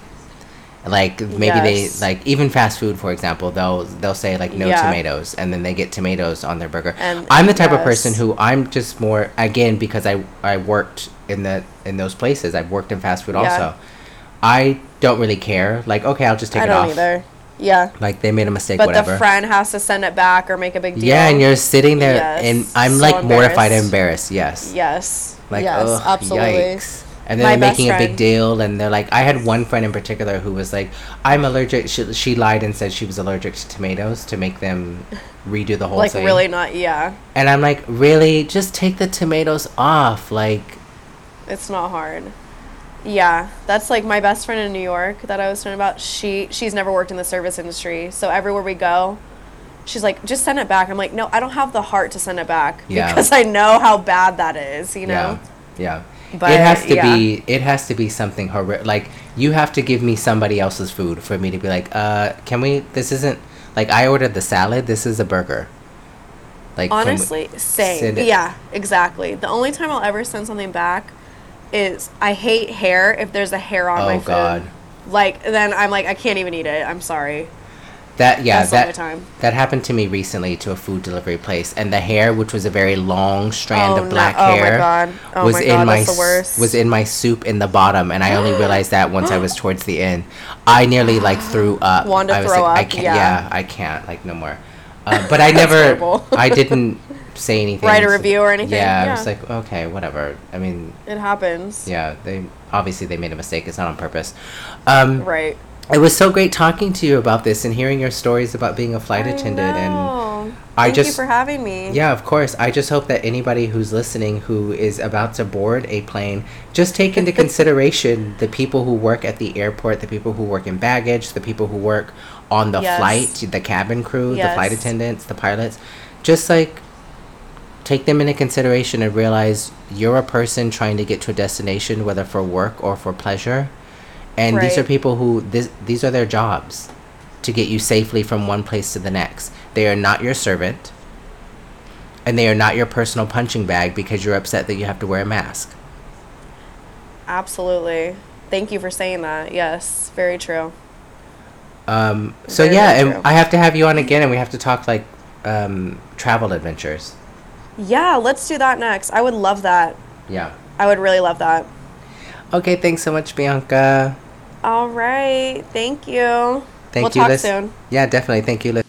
Like, maybe yes. they, like, even fast food, for example, they'll they'll say, like, no yeah. tomatoes, and then they get tomatoes on their burger. And, I'm the type yes. of person who I'm just more, again, because I, I worked in the in those places. I've worked in fast food yeah. also. I don't really care. Like, okay, I'll just take I it off. I don't either. Yeah. Like, they made a mistake, but whatever. But the friend has to send it back or make a big deal. Yeah, and you're sitting there, yes. and I'm, so like, mortified and embarrassed. Yes. Yes. Like, yes, ugh, absolutely. Yikes. And then they're making friend. a big deal, and they're like, I had one friend in particular who was like, I'm allergic. She, she lied and said she was allergic to tomatoes to make them redo the whole like, thing. Like, really not, yeah. And I'm like, really? Just take the tomatoes off. Like, it's not hard. Yeah, that's like my best friend in New York that I was talking about. She She's never worked in the service industry, so everywhere we go, she's like, just send it back. I'm like, no, I don't have the heart to send it back yeah. because I know how bad that is, you know? Yeah. yeah. But it has to yeah. be, it has to be something horrific. Like, you have to give me somebody else's food for me to be like, uh, can we, this isn't, like, I ordered the salad. This is a burger. Like, honestly, same. Yeah, exactly. The only time I'll ever send something back is I hate hair. If there's a hair on oh, my food. Oh, God. Like, then I'm like, I can't even eat it. I'm sorry. That yeah, that, time. that happened to me recently to a food delivery place, and the hair, which was a very long strand oh, of black no. oh, hair, my God. Oh, was my God, in my s- was in my soup in the bottom, and I only realized that once I was towards the end. I nearly like threw up. Wanted to I was throw like, up. I can't, yeah. yeah, I can't, like, no more. Uh, but I never, I didn't say anything. Write a review or anything. Yeah, yeah, I was like, okay, whatever. I mean, it happens. Yeah, they obviously they made a mistake. It's not on purpose. Um, right. It was so great talking to you about this and hearing your stories about being a flight I attendant. Know. And I Thank just, you for having me. Yeah, of course. I just hope that anybody who's listening who is about to board a plane, just take into consideration the people who work at the airport, the people who work in baggage, the people who work on the yes. flight, the cabin crew, yes. the flight attendants, the pilots. Just like take them into consideration and realize you're a person trying to get to a destination, whether for work or for pleasure. And right. these are people who, this, these are their jobs, to get you safely from one place to the next. They are not your servant, and they are not your personal punching bag because you're upset that you have to wear a mask. Absolutely. Thank you for saying that. Yes, very true. Um, so, very, yeah, very and I have to have you on again, and we have to talk, like, um, travel adventures. Yeah, let's do that next. I would love that. Yeah. I would really love that. Okay, thanks so much, Bianca. All right. Thank you. Thank we'll you. Talk Liz- soon. Yeah, definitely. Thank you. Liz-